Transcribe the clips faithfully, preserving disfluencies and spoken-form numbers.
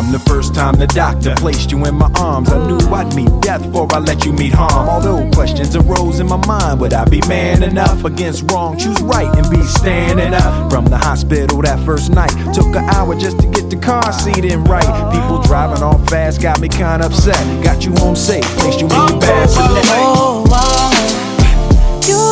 from the first time the doctor placed you in my arms. I knew I'd meet death before I let you meet harm. Although questions arose in my mind, would I be man enough against wrong? Choose right and be standing up. From the hospital that first night, took an hour just to get the car seat in right. People driving off fast got me kinda upset. Got you home safe, placed you in the bassinet. Oh, oh, oh, you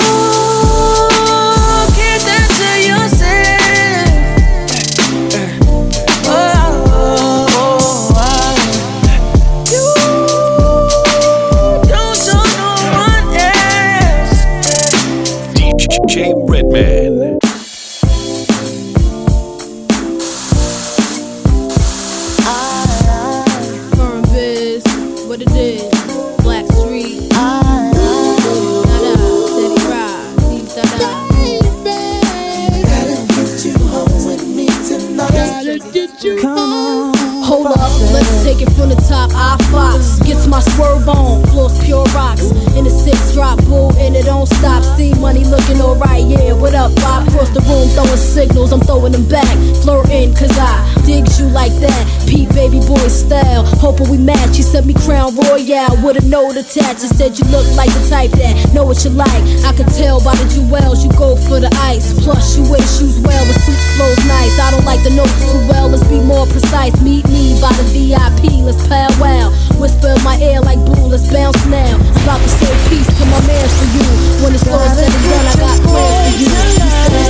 signals, I'm throwing them back, flirting, cause I dig you like that, P-Baby Boy style, hoping we match. You sent me Crown Royale with a note attached, and said you look like the type that know what you like. I could tell by the jewels, you go for the ice, plus you wear shoes well, the suit flows nice. I don't like the notes too well, let's be more precise, meet me by the V I P, let's powwow, whisper in my ear like boo, let's bounce now. I'm about to say peace to my man for you, when it's all said and done, I got plans for you.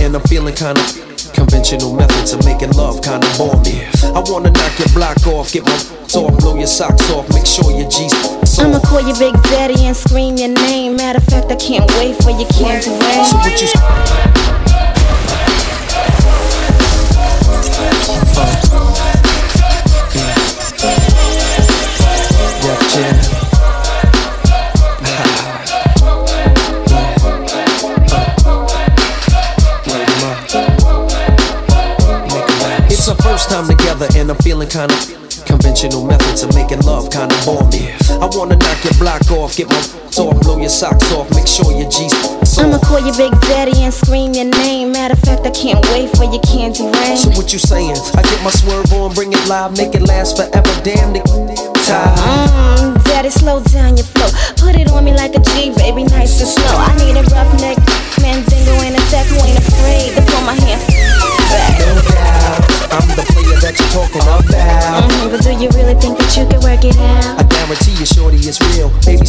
And I'm feeling kinda conventional methods of making love kinda bore me. I wanna knock your block off, get my off, blow your socks off, make sure your G's off. I'ma call your big daddy and scream your name. Matter of fact, I can't wait for your candy rain. So what you uh, yeah. Yeah. It's our first time together and I'm feeling kinda conventional methods of making love kinda bore me. I wanna knock your block off, get my off, blow your socks off, make sure your G's off. I'ma call your big daddy and scream your name. Matter of fact, I can't wait for your candy rain. So what you saying? I get my swerve on, bring it live, make it last forever, damn nigga. Mmm, daddy, slow down your flow. Put it on me like a G, baby, nice and slow. I need a rough neck, mandingo and a sack who ain't afraid to pull my hands back. No doubt, I'm the player that you're talking about. Mm-hmm, but do you really think that you can work it out? I guarantee you, shorty, it's real. Baby,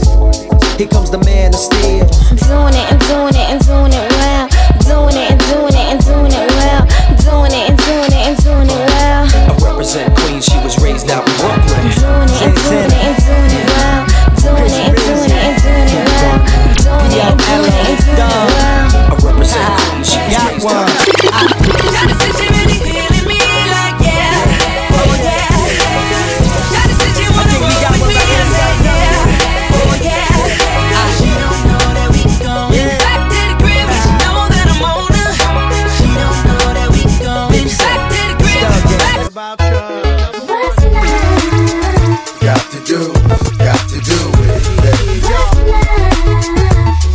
here comes the man of steel. Doing it and doing it and doing it well. Doing it and doing it and doing it well. Doing it and doing it and doing it well. I represent Queens, she was raised out in Brooklyn. Doing it and doing it and doing it well. Doing it and doing it and doing it well. Doing it and doing it and doing it well. I represent Queens, she was raised out in Brooklyn. Got a bitch really feeling me like yeah, oh yeah. Got a bitch you wanna roll with me and say yeah, oh yeah. She don't know that we gon' get back to the crib, but she know that I'm on her. She don't know that we gon' get back to the crib, back to the crib. Got to do, got to do it, baby. What's love?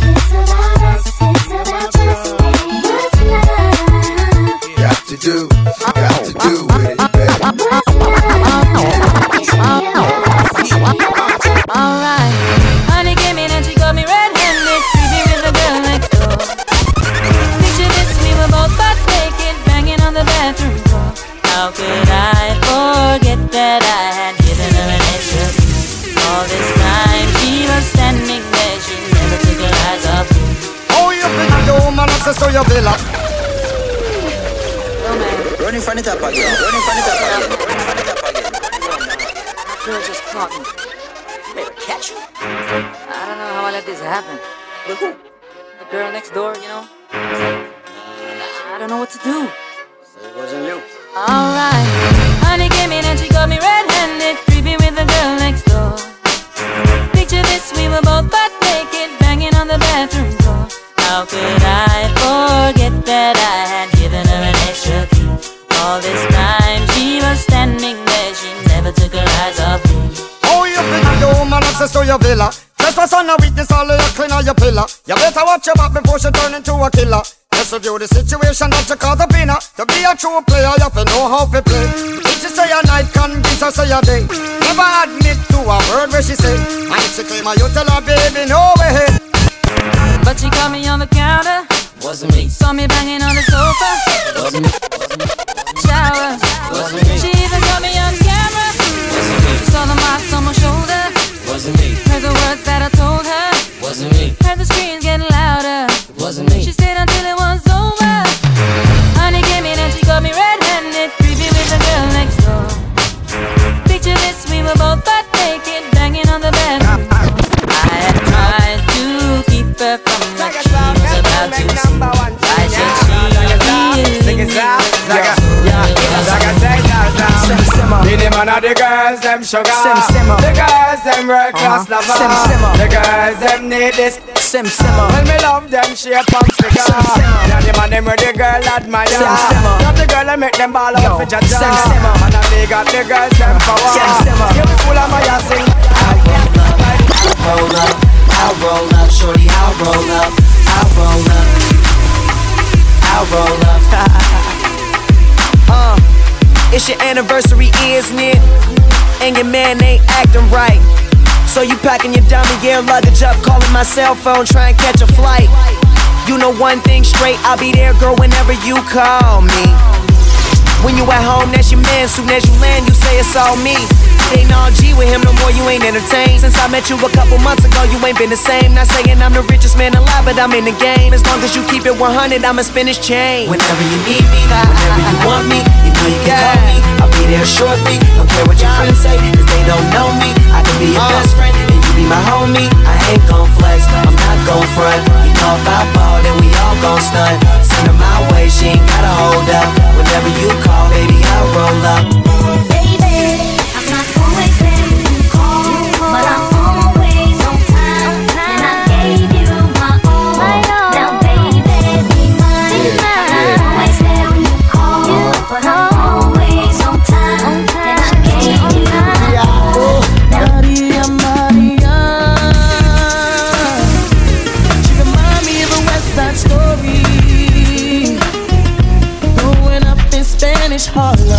It's about us, it's about us, baby. What's love? Got to do, got to do it, baby. What's love? It's about us, it's about us. Alright, honey came in and she got me red-handed, creepy with the girl next door. Picture this, we were both butt naked, banging on the bathroom door. How could I forget that I had given her an extra? All this time she was standing there, she never took her eyes off me. Oh, you think the woman access to your villa? No, man. Running from the top again. Running from the top again. Running from the top again. Girl just caught me. Better catch you. I don't know how I let this happen. But who? The girl next door, you know? I don't know what to do. So it wasn't you. Alright, honey came in and she got me red-handed, creepy with the girl next door. Picture this, we were both butt naked, banging on the bathroom door. How could I forget that I access to your villa. Trespass on a weakness, all of your clean or your pillar. You better watch your back before she turn into a killer. Just review the situation that you call the winner. To be a true player, you have to know how to play. If she say a night, convince her say a day. Never admit to a word where she say. And if she claim her, you tell her, baby, no way. But she caught me on the counter. Wasn't me. Saw me banging on the sofa. Wasn't me. Shower. Wasn't me. She even caught me on camera. Wasn't me. Saw the marks on my shoulder. Wasn't me. Heard the words that I told her. Wasn't me. Heard the screams getting louder. Wasn't me. She stayed until it was over. Honey came in and she got me red-handed, creepy with the girl next door. Picture this, we were both butt naked, banging on the bedroom. I had tried to keep her from the dreams about you. Why should she be you? Be the man of the girls, them sugar. The girls, them world class lover. The girls, them need this. Sim simmer. When me love them, she a pump sticker. Sim simmer. Yeah, the man them with the girl admire. Sim simmer. Not the girl that make them ball out for jaja. Sim simmer. And I me got the girls them power. Sim simmer. You be full of my ass. I roll up, I roll up, I roll up, shorty, I roll up, I roll up, I roll up. uh, it's your anniversary, isn't it? And your man ain't acting right. So you packing your dummy gear luggage up, calling my cell phone, trying to catch a flight. You know one thing straight, I'll be there, girl, whenever you call me. When you at home, that's your man. Soon as you land, you say it's all me. Ain't all G with him no more, you ain't entertained. Since I met you a couple months ago, you ain't been the same. Not saying I'm the richest man alive, but I'm in the game. As long as you keep it one hundred, I'ma spin this chain. Whenever you need me, whenever you want me, you know you can call me. I'll be there shortly, don't care what your friends say, cause they don't know me. I can be your best friend, and you be my homie. I ain't gon' flex, I'm not gon' front. You know if I ball, then we all gon' stunt. Send her my way, she ain't gotta hold up. Whenever you call, baby, I'll roll up. Baby, I'm not always there when you call, but I'm always on time. And I gave you my all. Now, baby, be mine. I'm not always there when you call, but I'm always on time. And I gave you my all. Maria, Maria, she remind me of a West Side Story, growing up in Spanish Harlem.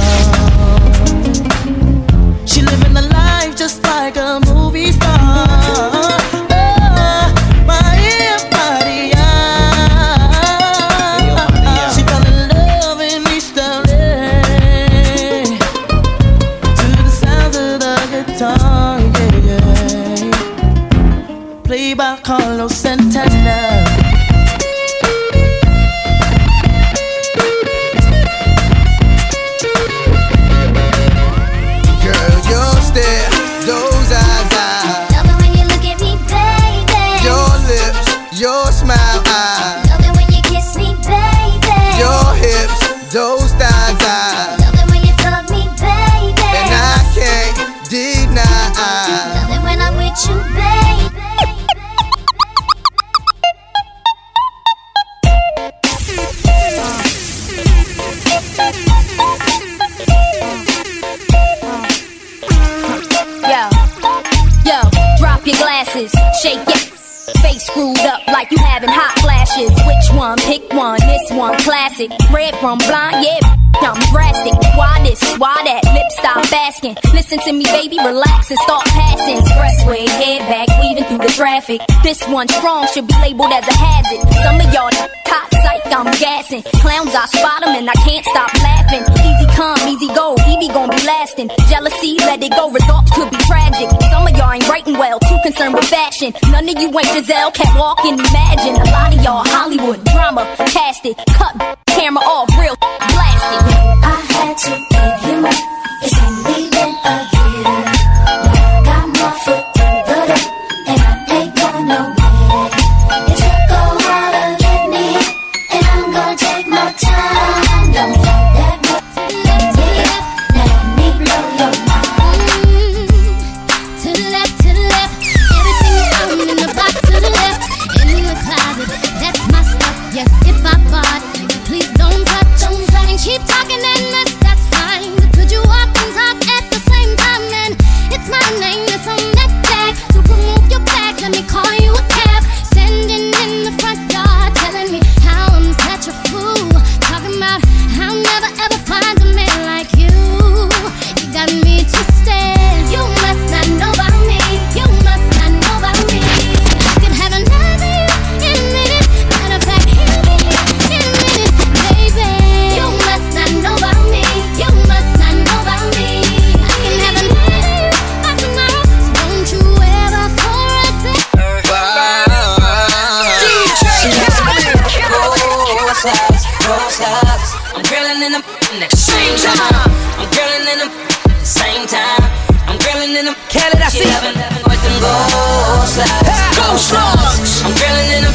Red from blind, yeah, I'm drastic. Why this, why that, lip stop basking. Listen to me, baby, relax and start passing. Expressway, head back, weaving through the traffic. This one strong should be labeled as a hazard. Some of y'all hot psych, I'm gassing. Clowns, I spot them and I can't stop laughing. Easy come, easy go, he be gon' be lasting. Jealousy, let it go, results could be tragic. Some of y'all ain't writing well, too concerned with fashion. None of you ain't Giselle, can't walk and imagine. A lot of y'all Hollywood drama, cast it, cut camera off, real blasted. I had to give you my, it's only been a year. Now I got my foot in the door, and I ain't going nowhere. It took a while to get me, and I'm gonna take my time. Don't let that much let me, let me blow your mind. To the left, to the left, everything is thrown in the box. To the left, in the closet, that's my stuff. Yes, if I bought it. Please don't touch, don't touch. Keep talking and that's, that's fine. slabs, roll slabs. I'm grilling in the at the same time. I'm grilling in the at the same time. I'm grilling in the Kelly, I see eleven with them gold slabs, gold slugs. I'm grilling in the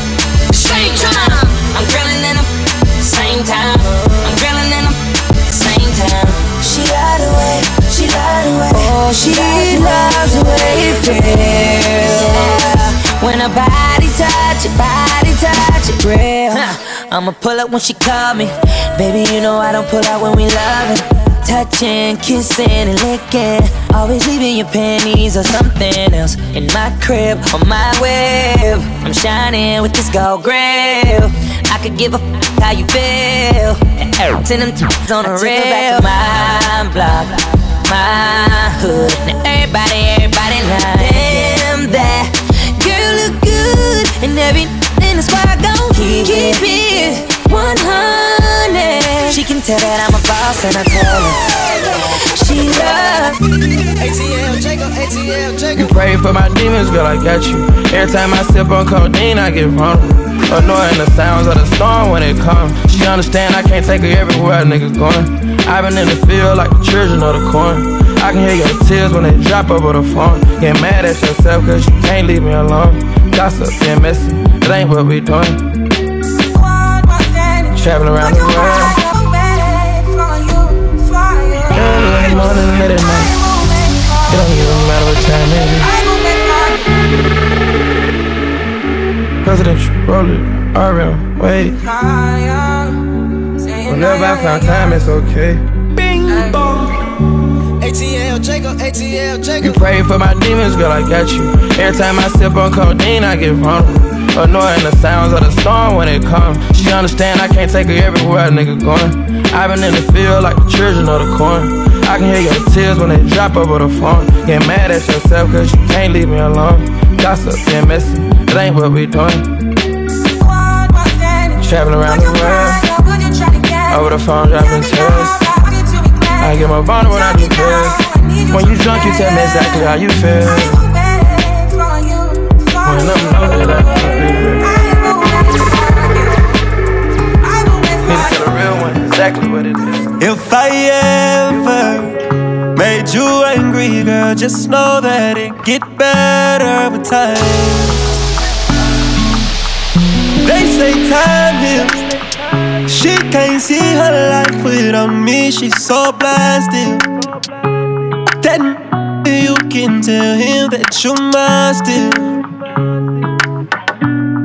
same time. I'm grilling in the same time. I'm grilling in the same time. She lied away, she lied away. Oh, she lies away it feels. When her body touch, her body touch, it real. Huh. I'ma pull up when she call me. Baby, you know I don't pull out when we loving. Touching, kissing, and licking. Always leaving your panties or something else in my crib, on my whip. I'm shining with this gold grill. I could give a f*** how you feel. Send them t***s on the rib. Back to my block, my hood. Now everybody, everybody lying that. Look good, and every in the squad gon' keep, keep it one hundred. She can tell that I'm a boss, and I tell her she loves A T L, Jacob, A T L, Jacob. You pray for my demons, girl, I got you. Every time I sip on codeine, I get vulnerable. Annoying the sounds of the storm when it comes. She understand I can't take her everywhere a nigga going. I've been in the field like the children of the corn. I can hear your tears when they drop over the phone. Get mad at yourself cause you can't leave me alone. Gossip and messy, it ain't what we doing. Traveling around the world. Early morning, late at night. It don't even matter what time it is. Presidential, roller, R M, wait. Whenever I found time, it's okay. Bing bong. A T L, Jacob, A T L, Jacob. You pray for my demons, girl, I got you. Every time I sip on codeine, I get vulnerable. Annoying the sounds of the storm when it comes. She understand I can't take her everywhere a nigga going. I've been in the field like the children of the corn. I can hear your tears when they drop over the phone. Get mad at yourself cause you can't leave me alone. Gossip and messy, it ain't what we doing. Traveling around the world. Over the phone, dropping tears. I get my bond when I do this. When you drunk, you tell me exactly how you feel. When I'm low, that I need to get a real one, exactly what it is. If I ever made you angry, girl, just know that it get better with time. They say time heals. She can't see her life without me, she's so blind still. Then you can tell him that you're mine still.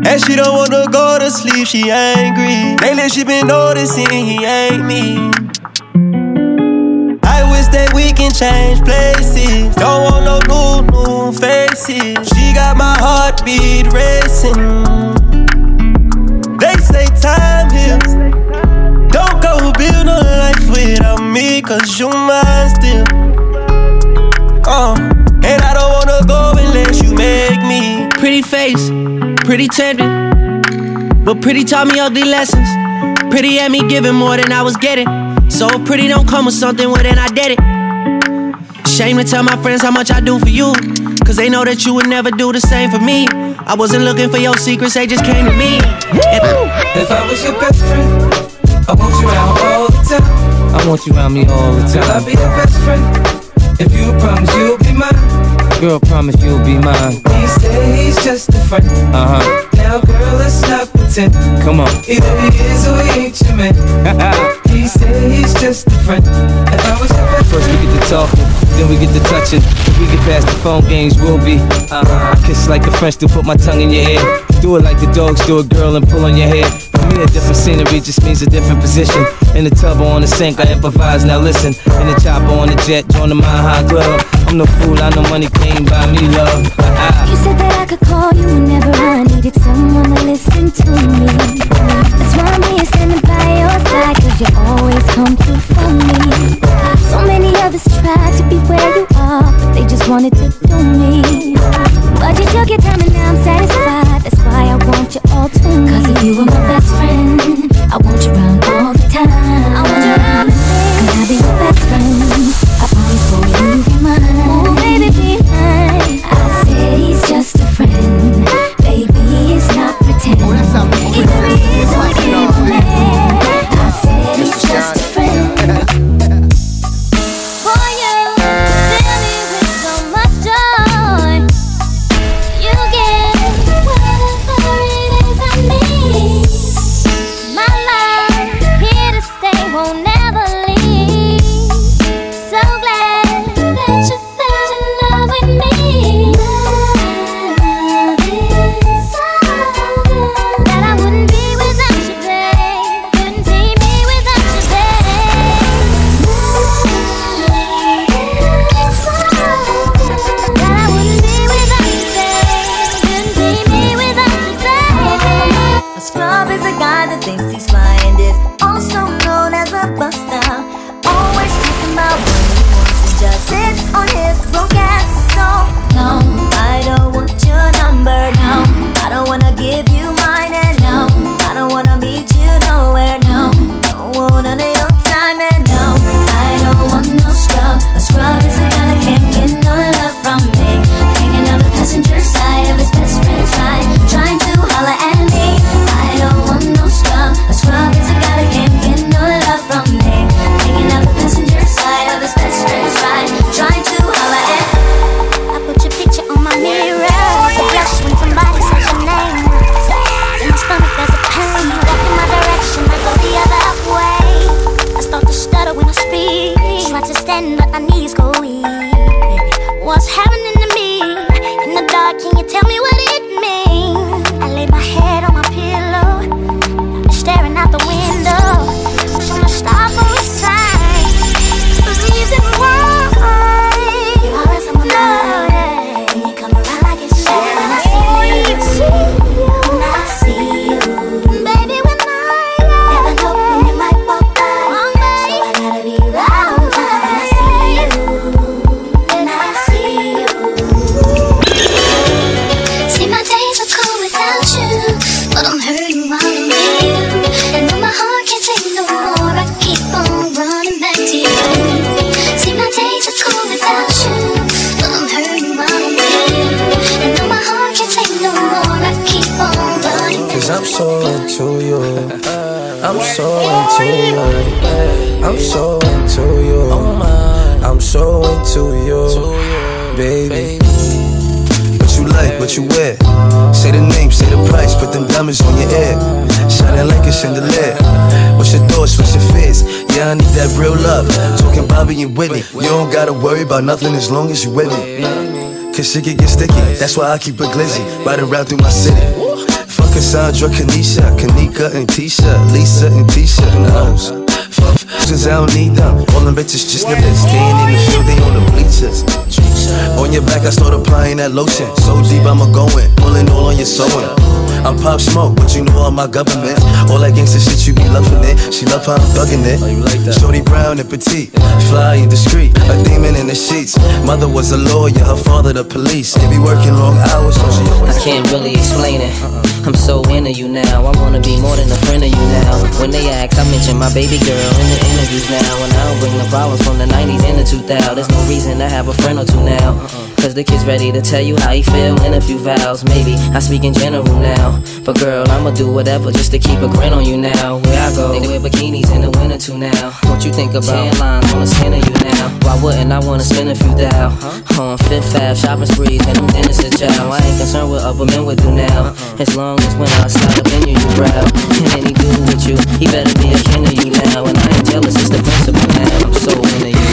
And she don't wanna go to sleep, she angry. Lately she been noticing he ain't me. I wish that we can change places. Don't want no new, new faces. She got my heartbeat racing. They say time heals. Don't go build no life without me, cause you mine still. Uh, and I don't wanna go unless you make me. Pretty face, pretty tempting. But pretty taught me ugly lessons. Pretty had me giving more than I was getting. So if pretty don't come with something, well then I did it. Shame to tell my friends how much I do for you, cause they know that you would never do the same for me. I wasn't looking for your secrets, they just came to me. If, if I was your best friend, I want you around all the time. I want you around me all the time. I'll be your best friend. If you promise you'll be mine. Girl, promise you'll be mine. He said he's just a friend. Uh-huh. Now, girl, let's not pretend. Come on. Either he is or he ain't your man. He said he's just a friend. If I was your best friend. First we get to talking. Then we get to touch it. If we get past the phone games, we'll be uh-huh. Kiss like the French, do put my tongue in your ear. Do it like the dogs do a girl and pull on your hair. For me, a different scenery just means a different position. In the tub or on the sink, I improvise, now listen. In the chopper on the jet, join the Mile High Club. I'm no fool, I know money came by me, love. uh-huh. You said that I could call you whenever I needed someone to listen to me. That's why I'm here standing by your side, cause you always come through for me. So many others tried to be where you are, but they just wanted to do me. But you took your time and now I'm satisfied. That's why I want you all to me. Cause if you were my best friend, I want you around all the time. I want you around the day. Cause I'll be your best friend. I promise for you, you'll be mine. Oh baby, be mine. I said he's just a friend. Baby, it's not pretend. Either he is or he ain't. so into you. I'm so into you. I'm so into you. I'm so into you, baby. What you like, what you wear. Say the name, say the price, put them diamonds on your ear. Shining like a chandelier. What's your thoughts, what's your fears? Yeah, I need that real love. Talking Bobby and Whitney. You don't gotta worry about nothing as long as you with me. Cause she can get sticky, that's why I keep it glizzy. Riding around through my city. Fuck Cassandra, Kanisha, Kanika and Tisha, Lisa and Tisha and hoes. Fuck, cause I don't need them. All them bitches just niggas staying in the field, they on the bleachers. On your back I start applying that lotion. So deep I'ma go in, pulling all on your sewing. I'm Pop Smoke, but you know all my government. All that gangsta shit, you be loving it. She love how I'm thugging it. Shorty brown and petite, fly and discreet, a demon in the sheets. Mother was a lawyer, her father the police. They be working long hours, so she always. I can't really explain it. I'm so into you now. I wanna be more than a friend of you now. When they ask, I mention my baby girl in the interviews now. And I don't bring the problems from the nineties and the two thousands. There's no reason to have a friend or two now. Cause the kid's ready to tell you how he feel in a few vows. Maybe I speak in general now, but girl, I'ma do whatever just to keep a grin on you now. Where I go, they wear bikinis in the winter too now. What you think about tan lines on the skin of you now? Why wouldn't I wanna spend a few thou on Fifth Ave shopping sprees and them dinners at y'all? I ain't concerned what other men would do now, as long as when I slide up in you, you growl. And any dude with you, he better be a kin of you now. And I ain't jealous, it's the principle now. I'm so into you.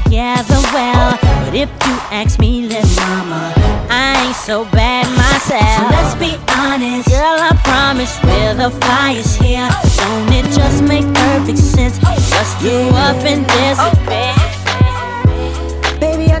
Together well, but if you ask me, let mama I I ain't so bad myself. So let's be honest, girl, I promise where the fire's here. Don't it just make perfect sense? Let's do up and disappear. Baby, I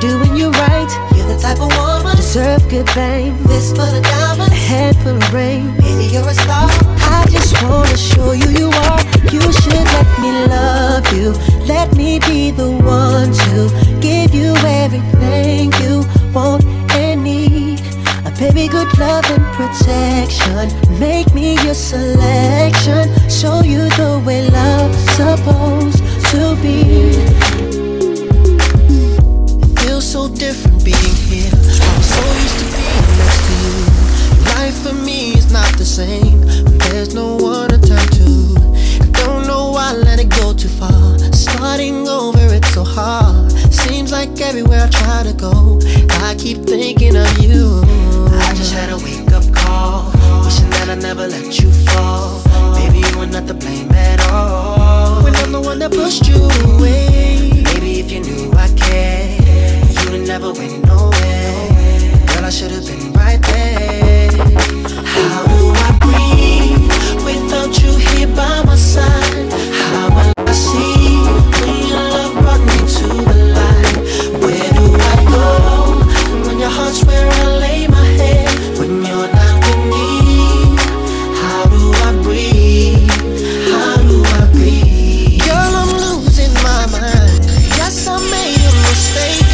doing you right. You're the type of woman deserve good fame. Fist full of diamonds, a head full of rain. Baby, you're a star. I just wanna show you you are. You should let me love you. Let me be the one to give you everything you want and need. A baby, good love and protection. Make me your selection. Show you the way love's supposed to be. It feels so different being here. I'm so used to being next to you. Life for me is not the same. There's no one to turn to. I don't know why I let it go too far. Starting over, it's so hard. Seems like everywhere I try to go, I keep thinking of you. I just had a wake-up call, wishing that I never let you fall. Baby, you were not to blame at all, when I'm the one that pushed you away. Baby, if you knew I cared, you would never went nowhere. Girl, I should've been right there. How do I breathe without you here by my side? How will I see when your love brought me to the light? Where do I go when your heart's where I lay my head? When you're not with me, how do I breathe? How do I breathe? Girl, I'm losing my mind. Yes, I made a mistake.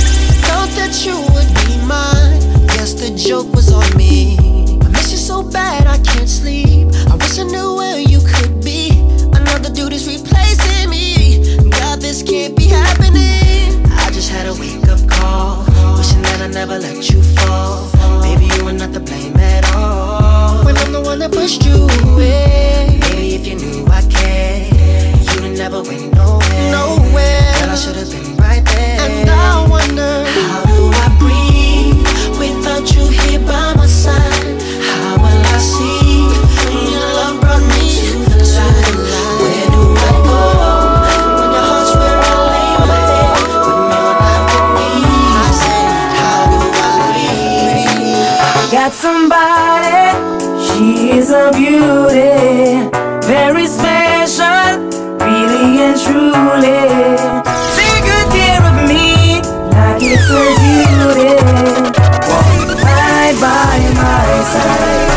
Thought that you would be mine. Yes, the joke was on me. I miss you so bad I can't sleep. I wish I knew where you could be. Another dude is replacing me. God, this can't be happening. I just had a wake-up call, wishing that I never let you fall. Baby, you were not to blame at all, when I'm the one that pushed you away. Baby, if you knew I cared, you would never went nowhere. Nowhere. Girl, I should've been right there. And I wonder, how do I breathe without you here by my side? How will I see when your love brought me to the light? Where do I go when your heart's where I lay my head? When you're not with me, I said, how do I breathe? I got somebody, she is a beauty, very special, really and truly. Take good care of me like it's a duty. Walk right by my side.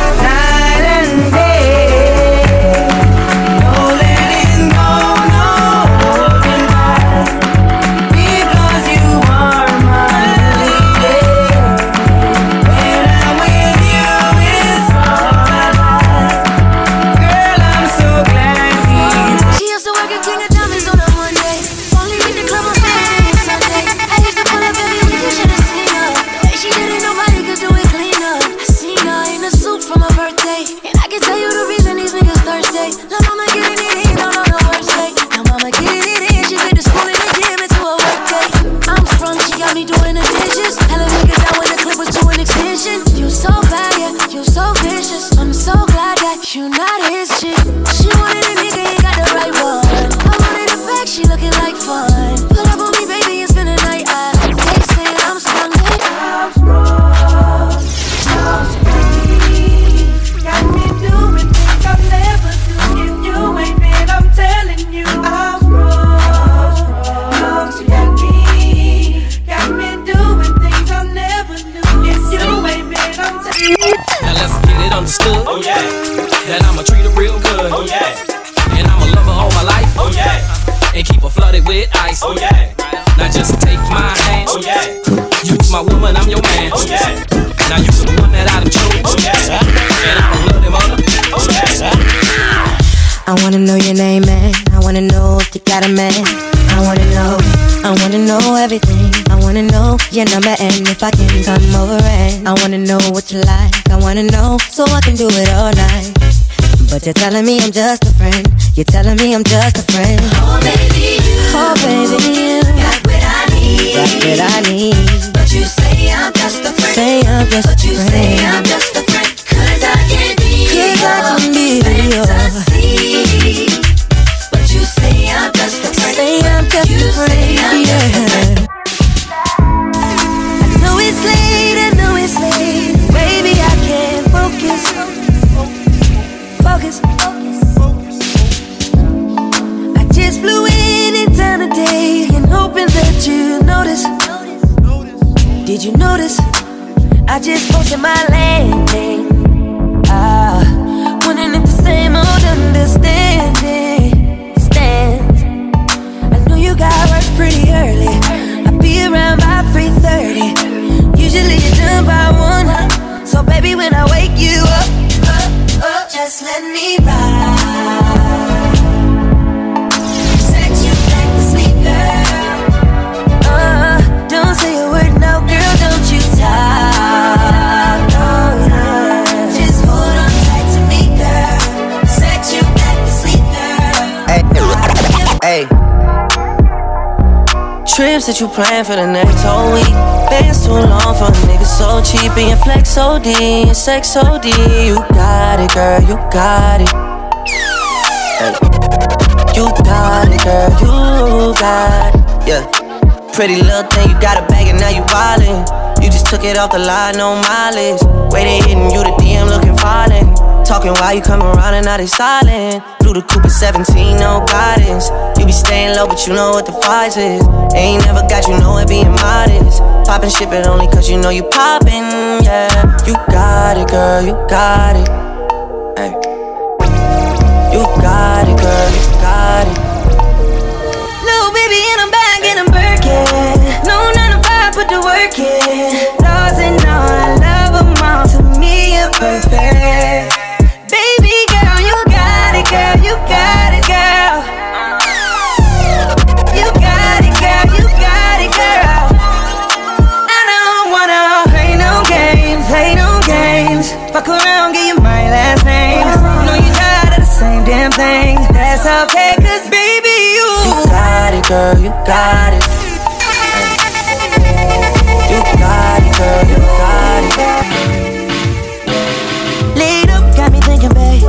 Your number and if I can come over, and I wanna know what you like. I wanna know so I can do it all night. But you're telling me I'm just a friend. You're telling me I'm just a friend. Oh baby, you, oh, baby, you got what I need, got what I need. But you say I'm just a friend, say I'm just but a you friend. Say I'm just a friend. Cause I can be, cause your, I can be fantasy. Your. But you say I'm just a friend, say I'm just you a friend. Say I'm just yeah. a friend. I know it's late, I know it's late. Baby, I can't focus. Focus. I just flew in in town today and hoping that you notice. Did you notice? I just posted my landing. Ah, wondering if the same old understanding stands. I know you got work pretty early. I'll be around by three thirty. Usually you're done by one. So baby, when I wake you up, just let me ride. Set you back to sleep, girl. Uh, don't say a word, no, girl, don't you talk. Oh, yeah. Just hold on tight to me, girl. Set you back to sleep, girl. Hey, hey. Trips that you plan for the next whole week. It's too long for a nigga so cheap. And your flex O D, your sex O D. You got it, girl, you got it. You got it, girl, you got it. Yeah. Pretty little thing, you got a bag and now you wildin'. You just took it off the line, no mileage. Waiting, hitting you the D M looking violent. Talking while you come around and now they silent. Through the coupe at seventeen, no guidance. You be staying low, but you know what the price is. Ain't never got you, know it, being modest. Poppin' shit, but only cause you know you poppin', yeah. You got it, girl, you got it. Ay. You got it, girl, you got it. Lil' baby, and I'm back, and I'm Birkin. No nine to five, put the work in. Laws and all, I love them all. To me, you're perfect. Girl, you got it, girl. You got it, girl, you got it, girl. I don't wanna play no games, play no games. Fuck around, give you my last name. Know you tired of the same damn thing. That's okay, cause baby, you, you got it, girl, you got it. You got it, girl, you got it. Laid up, got me thinking, babe.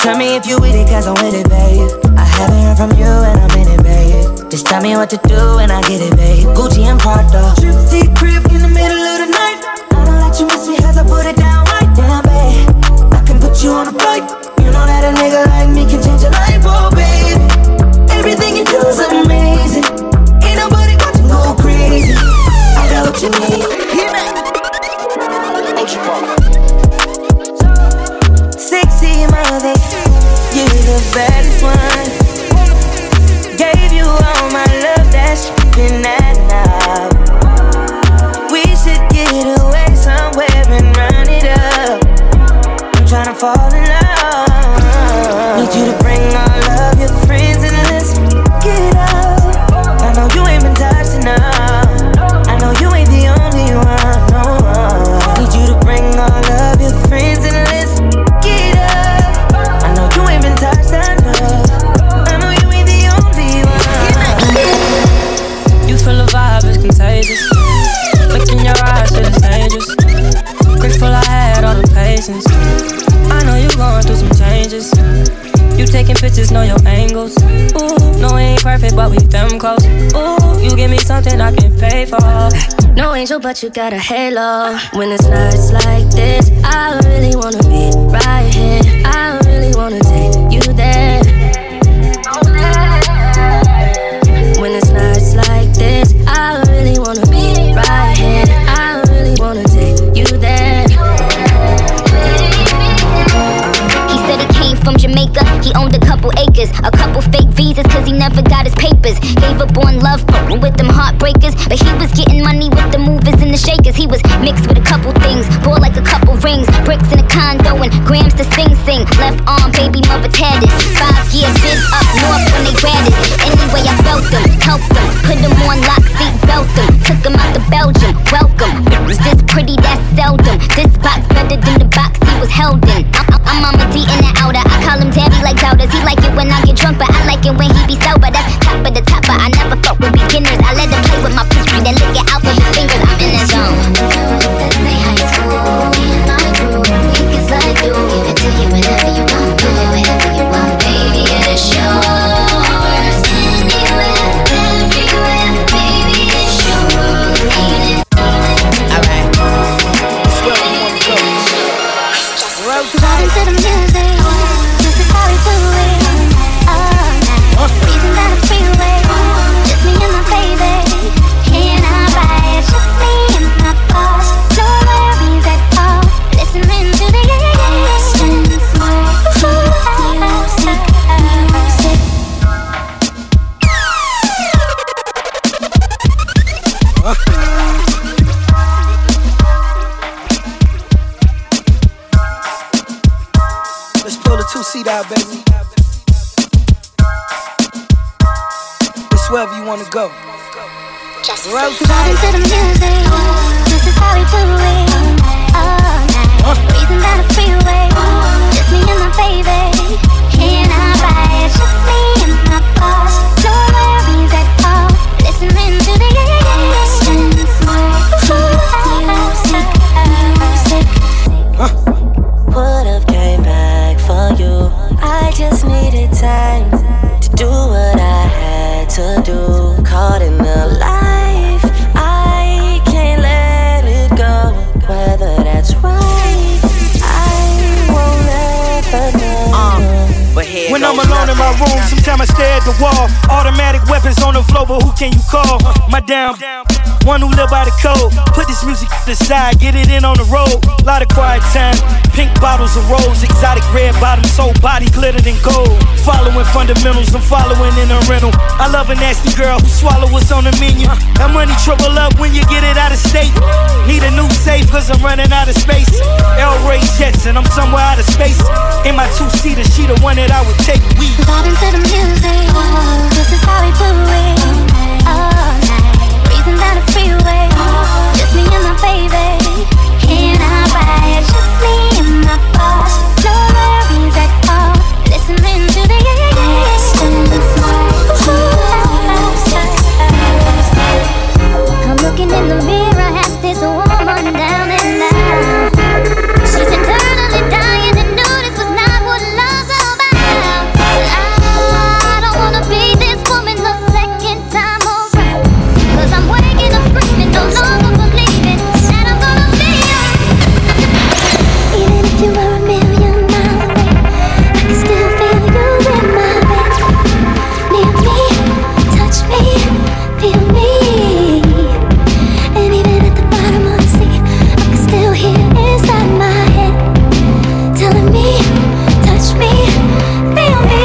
Tell me if you with it, cause I'm with it, babe. I haven't heard from you and I'm in it, babe. Just tell me what to do and I get it, babe. Gucci and Prada. Trip to crib in the middle of the night. I don't let you miss me cause I put it down right down, babe. I can put you on a flight. You know that a nigga like me can change your life, oh, babe. Everything you do is amazing. Ain't nobody got to go crazy. I got what you need. Hear me. What you want? Sexy mother, you the baddest one. Gave you all my love, that's been at now. We should get away somewhere and run it up. I'm tryna fall in love. Need you to bring all of your friends and let's get up. I know you ain't been touched enough. I know you ain't the only one. No one. Need you to bring all of your friends and let's. Look in your eyes, it is dangerous. Grateful I had all the patience. I know you're going through some changes. You taking pictures, know your angles. Ooh, no, we ain't perfect, but we them close. Ooh, you give me something I can pay for. No angel, but you got a halo. When it's nights like this, I really wanna be right here. I really wanna take you there. When it's nights like this, I really wanna be right here. I really wanna take you there. He said he came from Jamaica. He owned a couple acres, a couple fake visas, cause he never got his papers. Gave up on love, fucking with them heartbreakers. But he was getting money with the movers and the shakers. He was mixed with a couple things, bought like a couple rings, bricks in a condo and grams to Sing Sing. Left arm, baby mother tatted. Five years been up north when they ratted. Anyway, I felt them, helped them, put them on lock, seat belt them, took them out to Belgium, welcome. This pretty, that's seldom. This box better than the box he was held in. I- I- I'm Mama D in the outer, I call him to play with my pinky, then lick it out with his fingers. I'm in the zone. Say high school, be in my room. He can slide through. Give it to you whenever you want. Do it whenever you want, baby. It's yours. Anywhere, everywhere, baby. It's yours. Ain't it? Alright. Party to the music. This is how we do it. Oh, reason that I feel it. Just me and my baby. He and I ride. Just me and my boss. No worries at all. Listening to the actions. Music, music. Let's pull the two-seat out, baby. Wherever you wanna go. Just ride to the music. This is how we do it. All night. Reason down the freeway. Just me and my baby. He and I ride. Just me and my boss. No worries at all. Listening to the actions. Music, music. Would've came back for you. I just needed time to do what I had to do, caught in a life, I can't let it go. Whether that's right, I won't ever know. Um, but here when I'm alone nothing, in my room, sometimes I stare at the wall. Automatic weapons on the floor, but who can you call? My damn, one who live by the code. Put this music to the side, get it in on the road. Lot of quiet time, pink bottles of rose, exotic red bottoms, whole body glittered in gold. Following fundamentals, I'm following in a rental. I love a nasty girl who swallow what's on the menu. That money trouble up when you get it out of state. Need a new safe cause I'm running out of space. El Ray Jetson, I'm somewhere out of space. In my two-seater, she the one that I would take. We vibe into the music. This is how we do it. All night. Reason down the freeway. Just me and my baby. And I ride, just me and my boss. No worries at all. Listening to the actions. I'm looking in the mirror at this woman down and out. She's eternally dying to know this was not what love's all about. I don't wanna be this woman the second time around. 'Cause I'm waking up screaming, no longer believing that I'm gonna. You are a million miles away. I can still feel you in my bed. Near me, touch me, feel me. And even at the bottom of the sea, I can still hear inside my head telling me, touch me, feel me.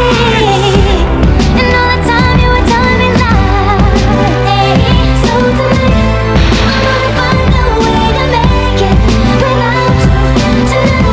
And all the time you were telling me lies. So tonight, I'm gonna find a way to make it without you tonight.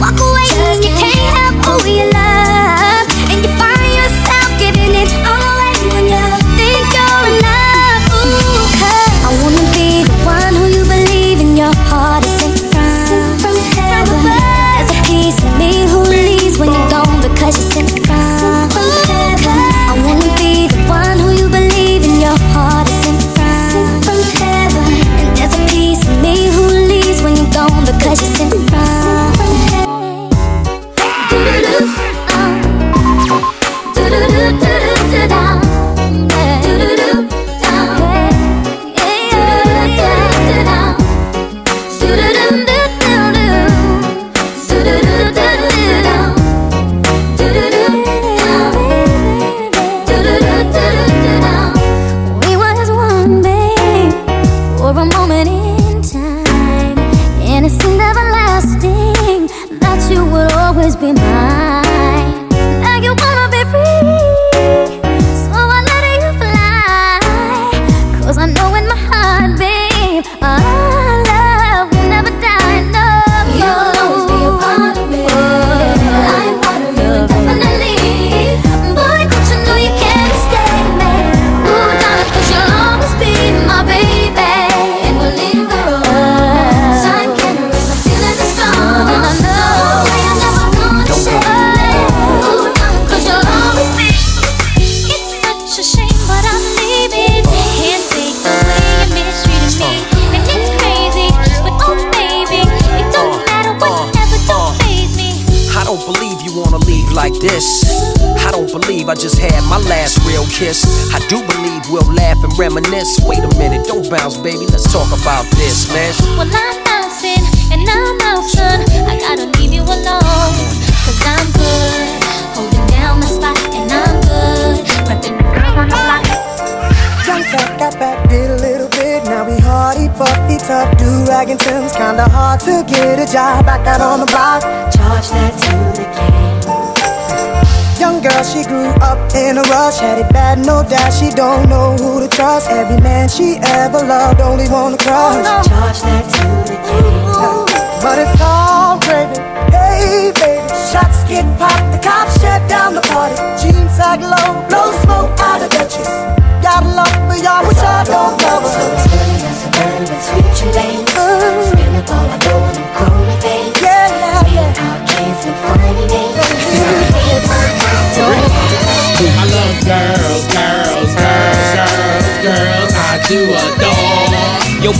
Walk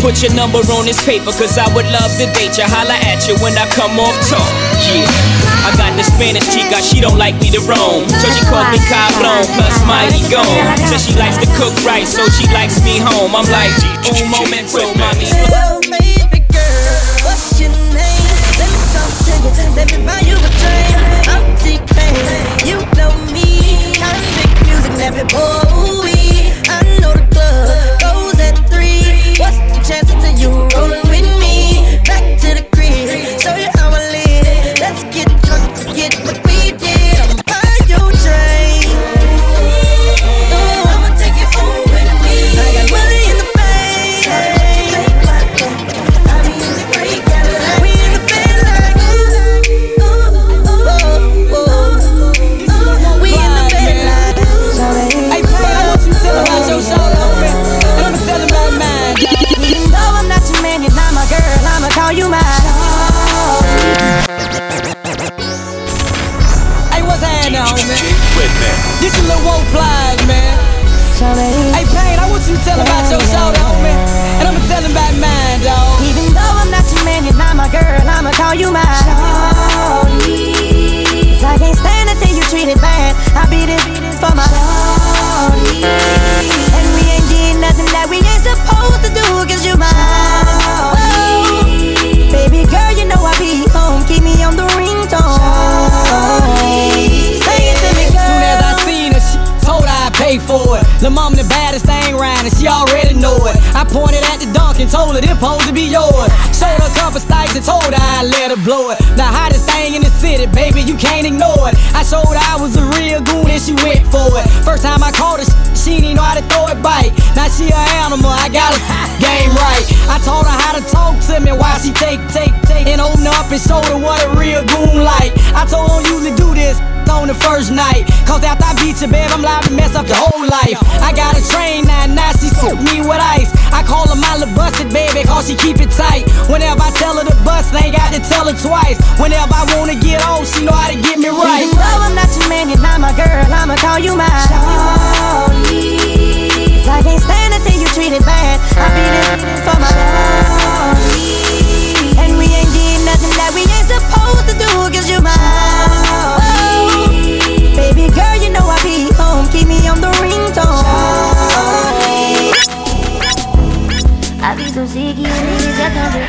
Put your number on this paper, cause I would love to date you. Holla at you when I come off top. Yeah, I got the Spanish chica, she don't like me to roam, so she calls me cabrón, plus mighty gone. So she likes to cook right, so she likes me home. I'm like, un momento, mommy. Hello, baby girl, what's your name? Let me talk to you, let me buy you a drink. I'm T-Pain, you know me. I make music, never boy. I know the club goes at three. What's the chances of you rolling with me? Back to the crib, show you how I live. Let's get drunk, forget what we did. I'ma buy your drink. I'ma take it home with me. I got money in the bank. I be in the creek, we in the bed like ooh, ooh, ooh, ooh. We in the bed like ooh. Hey, boy, I want you to tell them about your soul, and I'ma tell them about mine. You mad? Hey, what's happening now, man? This a little woke fly, man. Hey, Pain, I want you to tell about your soul, homie, and I'ma tell him about mine, dog. Even though I'm not your man, you're not my girl, I'ma call you mine. Shawty, 'cause I can't stand it till you treat it bad. I be this for my shawty, and we ain't did nothing that we ain't supposed to do, 'cause you mine. Baby girl, you know I be home. Keep me on the ringtone. Sing it to me, girl. Soon as I seen her, she told her I paid for it. Lil' mama the baddest thing round, and she already know it. I pointed at the dunk and told her this pose to be yours. Showed her a couple sticks and told her I let her blow it. The hottest thing in the city. with it, baby, you can't ignore it. I showed her I was a real goon and she went for it. First time I caught her, she didn't know how to throw it bite. Now she an animal, I got her game right. I taught her how to talk to me while she take, take, take, and open up and show her what a real goon like. I told her I don't usually do this on the first night, cause after I beat you, babe, I'm liable to mess up your whole life. I got a train now, now she suck me with ice. I call her my little busted baby, cause she keep it tight. Whenever I tell her to bust, I ain't got to tell her twice. Whenever I wanna get on, she know how to get me right. You know I'm not your man, you're not my girl, I'ma call you mine. Shawty, cause I can't stand to see you treated bad. I be this for my shawty, and we ain't getting nothing that we ain't supposed to do, cause you mine. Baby girl, you know I be home, keep me on the ringtone. I be so sick, you niggas, I can't be.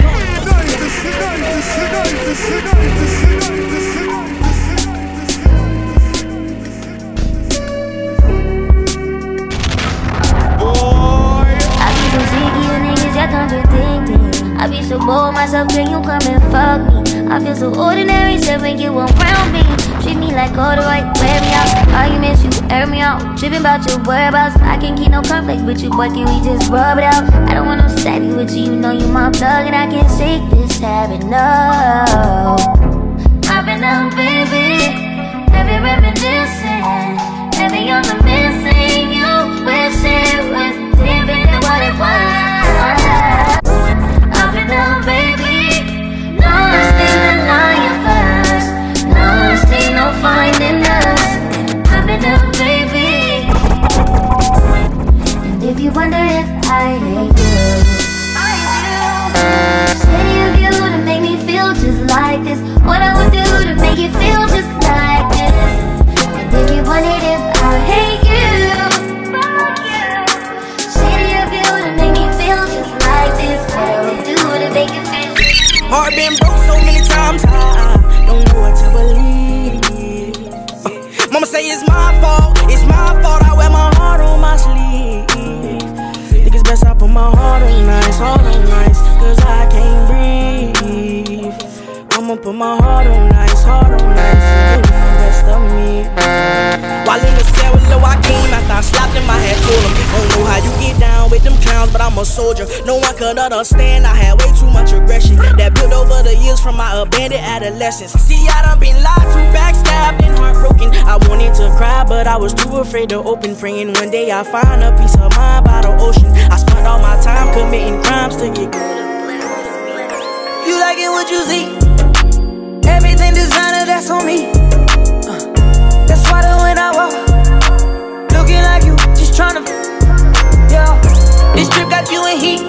I be so bold myself, can you come and fuck me? I feel so ordinary, said when you around me. Treat me like all the right, wear me out. Arguments, you air me out. Tripping about your whereabouts. I can't keep no conflict with you, boy, can we just rub it out? I don't want no savvy with you, you know you my plug, and I can't shake this habit, no. I've been out, baby, heavy reminiscing, heavy on the missing. You wish it was different than what it was. I've been out, baby, no, I'm still alive. Ain't no finding us. I've been up, baby. And if you wonder if I hate you, I do. Shitty of you to make me feel just like this. What I would do to make you feel just like this. And if you wondered if I hate you, shitty of you to make me feel just like this. What I would do to make you feel just like this. Heart been broke so many times, I don't know what to believe. Mama say it's my fault, it's my fault, I wear my heart on my sleeve. Think it's best I put my heart on ice, heart on ice, cause I can't breathe. I'ma put my heart on ice, heart on ice, give me the best of me. While in the cell with Lil' Hakeem, after I slapped him, I had told him, don't know how you get down with them clowns, but I'm a soldier. No one could understand, I had way too much aggression that built over the years from my abandoned adolescence. See, I done been lied to, backstabbed, and heartbroken. I wanted to cry, but I was too afraid to open. Praying one day I find a peace of mind by the ocean. I spent all my time committing crimes to get good. You liking what you see? Everything designer, that's on me. Uh, that's why the when I walk, looking like you, just tryna. Yeah, this trip got you in heat.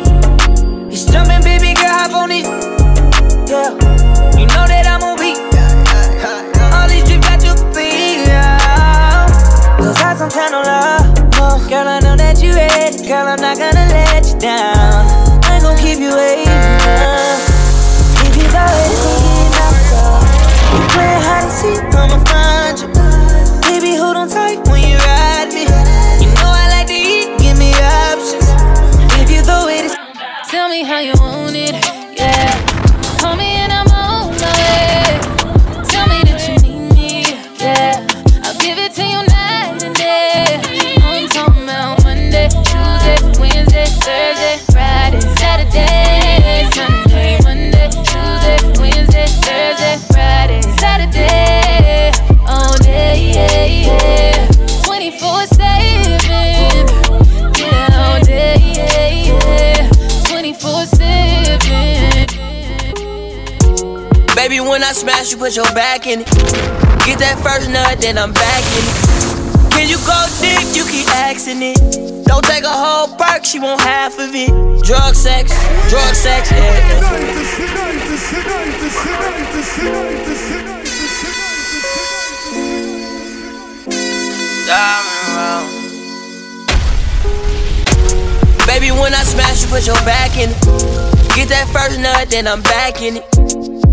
It's jumping, baby girl, hop on it. Yeah, you know that I'm on beat. All these trips got you beat. Cause I don't have no love. Girl, I know that you ready. Girl, I'm not gonna let you down. I ain't gon' keep you waiting. If you got it, you not love. You playin' hide and seek, I'ma find you. Baby, hold on tight when you ride me. You know I like to eat, give me options. If you throw it, it's tell me how you want it. Yeah. Call me and I'm on my way. Tell me that you need me, yeah. I'll give it to you night and day. I'm talking about Monday, Tuesday, Wednesday, Thursday, Friday, Saturday, Sunday, Monday, Tuesday, Wednesday, Thursday, Friday, Saturday, all day, yeah, yeah. twenty-four seven, yeah, all day, yeah, yeah. twenty-four seven. Baby, when I smash, you put your back in it. Get that first nut, then I'm back in it. Can you go dick? You keep asking it. Don't take a whole perk, she want half of it. Drug sex, drug sex, yeah, yeah. Diamond round. Baby, when I smash, you put your back in it. Get that first nut, then I'm back in it.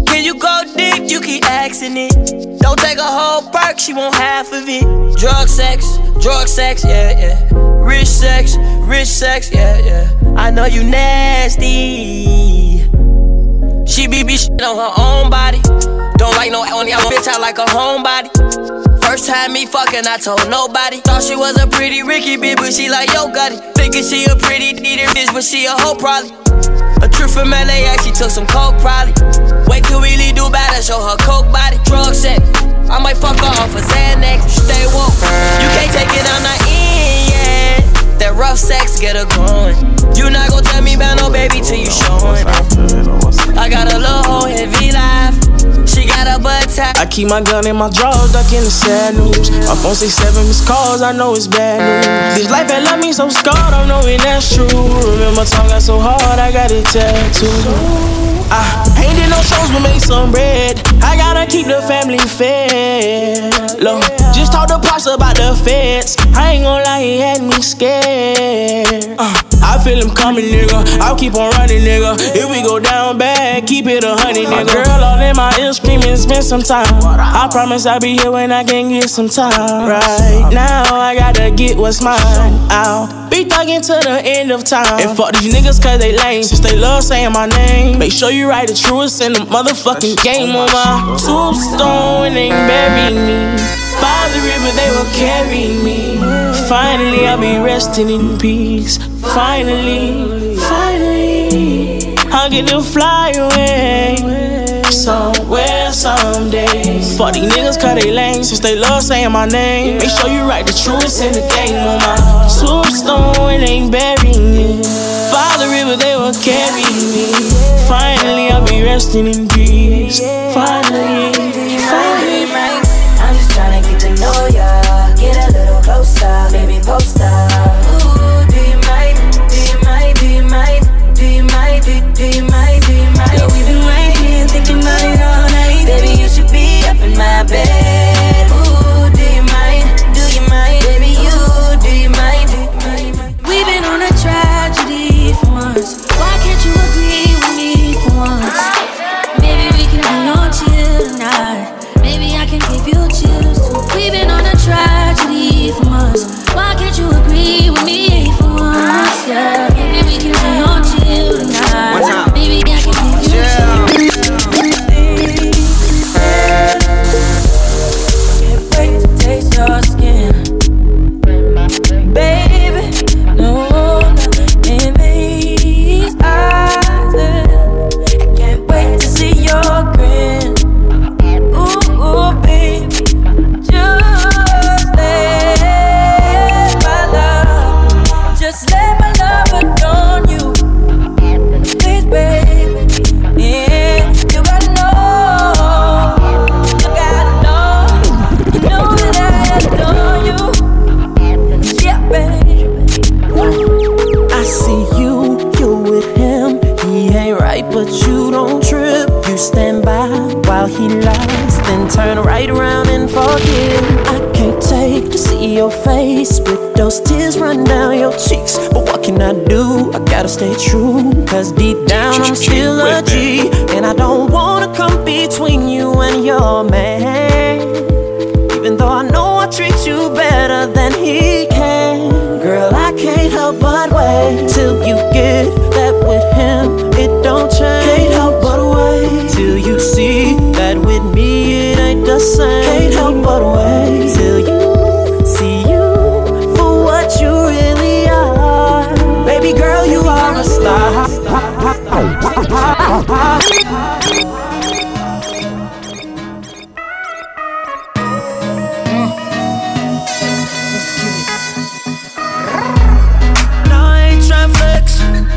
Can you go deep? You keep asking it. Don't take a whole perk, she want half of it. Drug sex, drug sex, yeah, yeah. Rich sex, rich sex, yeah, yeah. I know you nasty. She be be shit on her own body. Don't like no only, I'm a bitch, I like a homebody. First time me fucking, I told nobody. Thought she was a pretty Ricky bitch, but she like Yo Gotti. Thinking she a pretty neater bitch, but she a hoe probably. A trip from L A, she took some coke probably. Wait till we leave Dubai to show her coke body. Drug sex, I might fuck her off a Xanax. Stay woke, you can't take it, I'm not in yet. That rough sex get her going. You not gon' tell me about no baby till you showin'. I got a little hoe heavy life. She got a butt tight. I keep my gun in my drawers, ducking the sad news. My phone say seven missed calls, I know it's bad news. This life had left me so scarred, I'm knowing that's true. Remember time got so hard, I got it tattooed. I ain't did no shows, but made some bread. I gotta keep the family fed. Look, just talk to Pops about the feds. I ain't gon' lie, he had me scared. Uh, I feel him coming, nigga. I'll keep on running, nigga. If we go down bad, keep it a hundred, nigga. Girl all in my ear screaming, spend some time. I promise I'll be here when I can get some time. Right now, I gotta get what's mine. I'll be thuggin' to the end of time. And fuck these niggas cause they lame, since they love saying my name. Make sure you You write the truest in the motherfucking game. On my tombstone, they bury me by the river, they will carry me. Finally, I'll be resting in peace. Finally, finally, I'll get to fly away somewhere someday. Fuck these niggas cause they lame, since they love saying my name. Make sure you write the truest in the game. On my tombstone, they bury me by the river, they will carry me. Finally, I'll be resting in peace. Finally, finally, man. I'm just tryna get to know ya. Get a little closer, baby, post up. Ooh, do you mind? Do you mind? Do you mind? Do you mind? Do you mind? Do you mind? Girl, we've been right here thinking about it all night. Baby, you should be up in my bed. Ooh, do you mind? Do you mind? Baby, you, do you mind? Do you mind? We've been on a tragedy for months. Why can't you agree? Maybe I can give you chills. We've been on a tragedy for months. Why can't you agree with me for once? Yeah, maybe we can be on chill tonight. Maybe I can give you chills. Can't wait to taste your skin, baby. No one in these eyes. I can't wait to see your grin. Stand by while he lies, then turn right around and forgive. I can't take to see your face with those tears run down your cheeks. But what can I do? I gotta stay true, cause deep down I'm still a G. And I don't wanna come between you and your man, even though I know I treat you better than he can. Girl, I can't help but wait till you get that with him. It don't change. Can't help but wait till you see that with me it ain't the same. Can't help but wait till you see you for what you really are. Baby girl, you are a star.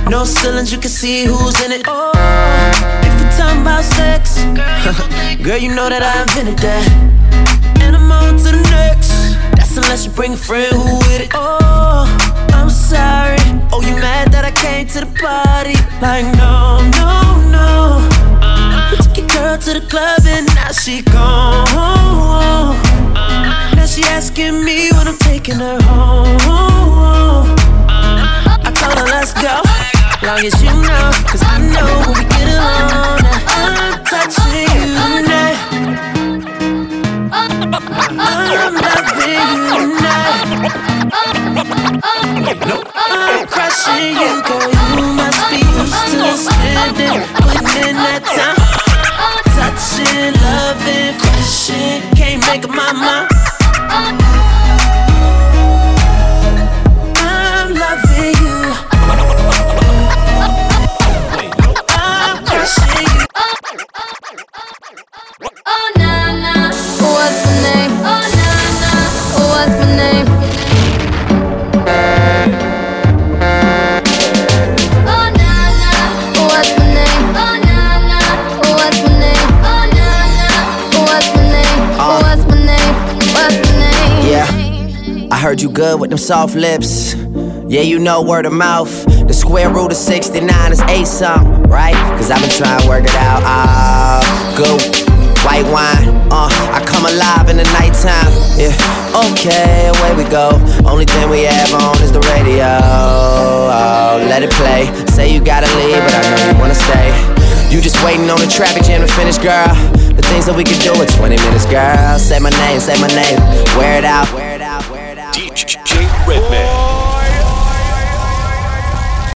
No ceilings, you can see who's in it. Oh, if we're talking about sex, girl, you know that I invented that. And I'm on to the next. That's unless you bring a friend who with it. Oh, I'm sorry. Oh, you mad that I came to the party? Like, no, no, no. You took your girl to the club and now she gone. Now she asking me when I'm taking her home. I told her, let's go. Long as you know, cause I know when we get along, I'm touching you now. I'm loving you now. No, I'm crushing you, girl. You must be used to standing, putting in that time. touching, loving, crushing, can't make up my mind. I'm loving you, I'm crushing you. Oh na na, what's my name? Oh na na, what's my name? Heard you good with them soft lips. Yeah, you know word of mouth. The square root of sixty-nine is eight something, right? Cause I've been trying to work it out. Ah, uh, go white wine. Uh, I come alive in the nighttime. Yeah, okay, away we go. Only thing we have on is the radio. Oh, let it play. Say you gotta leave, but I know you wanna stay. You just waiting on the traffic jam to finish, girl. The things that we could do in twenty minutes, girl. Say my name, say my name. Wear it out, wear it out, wear it out. D J Redman.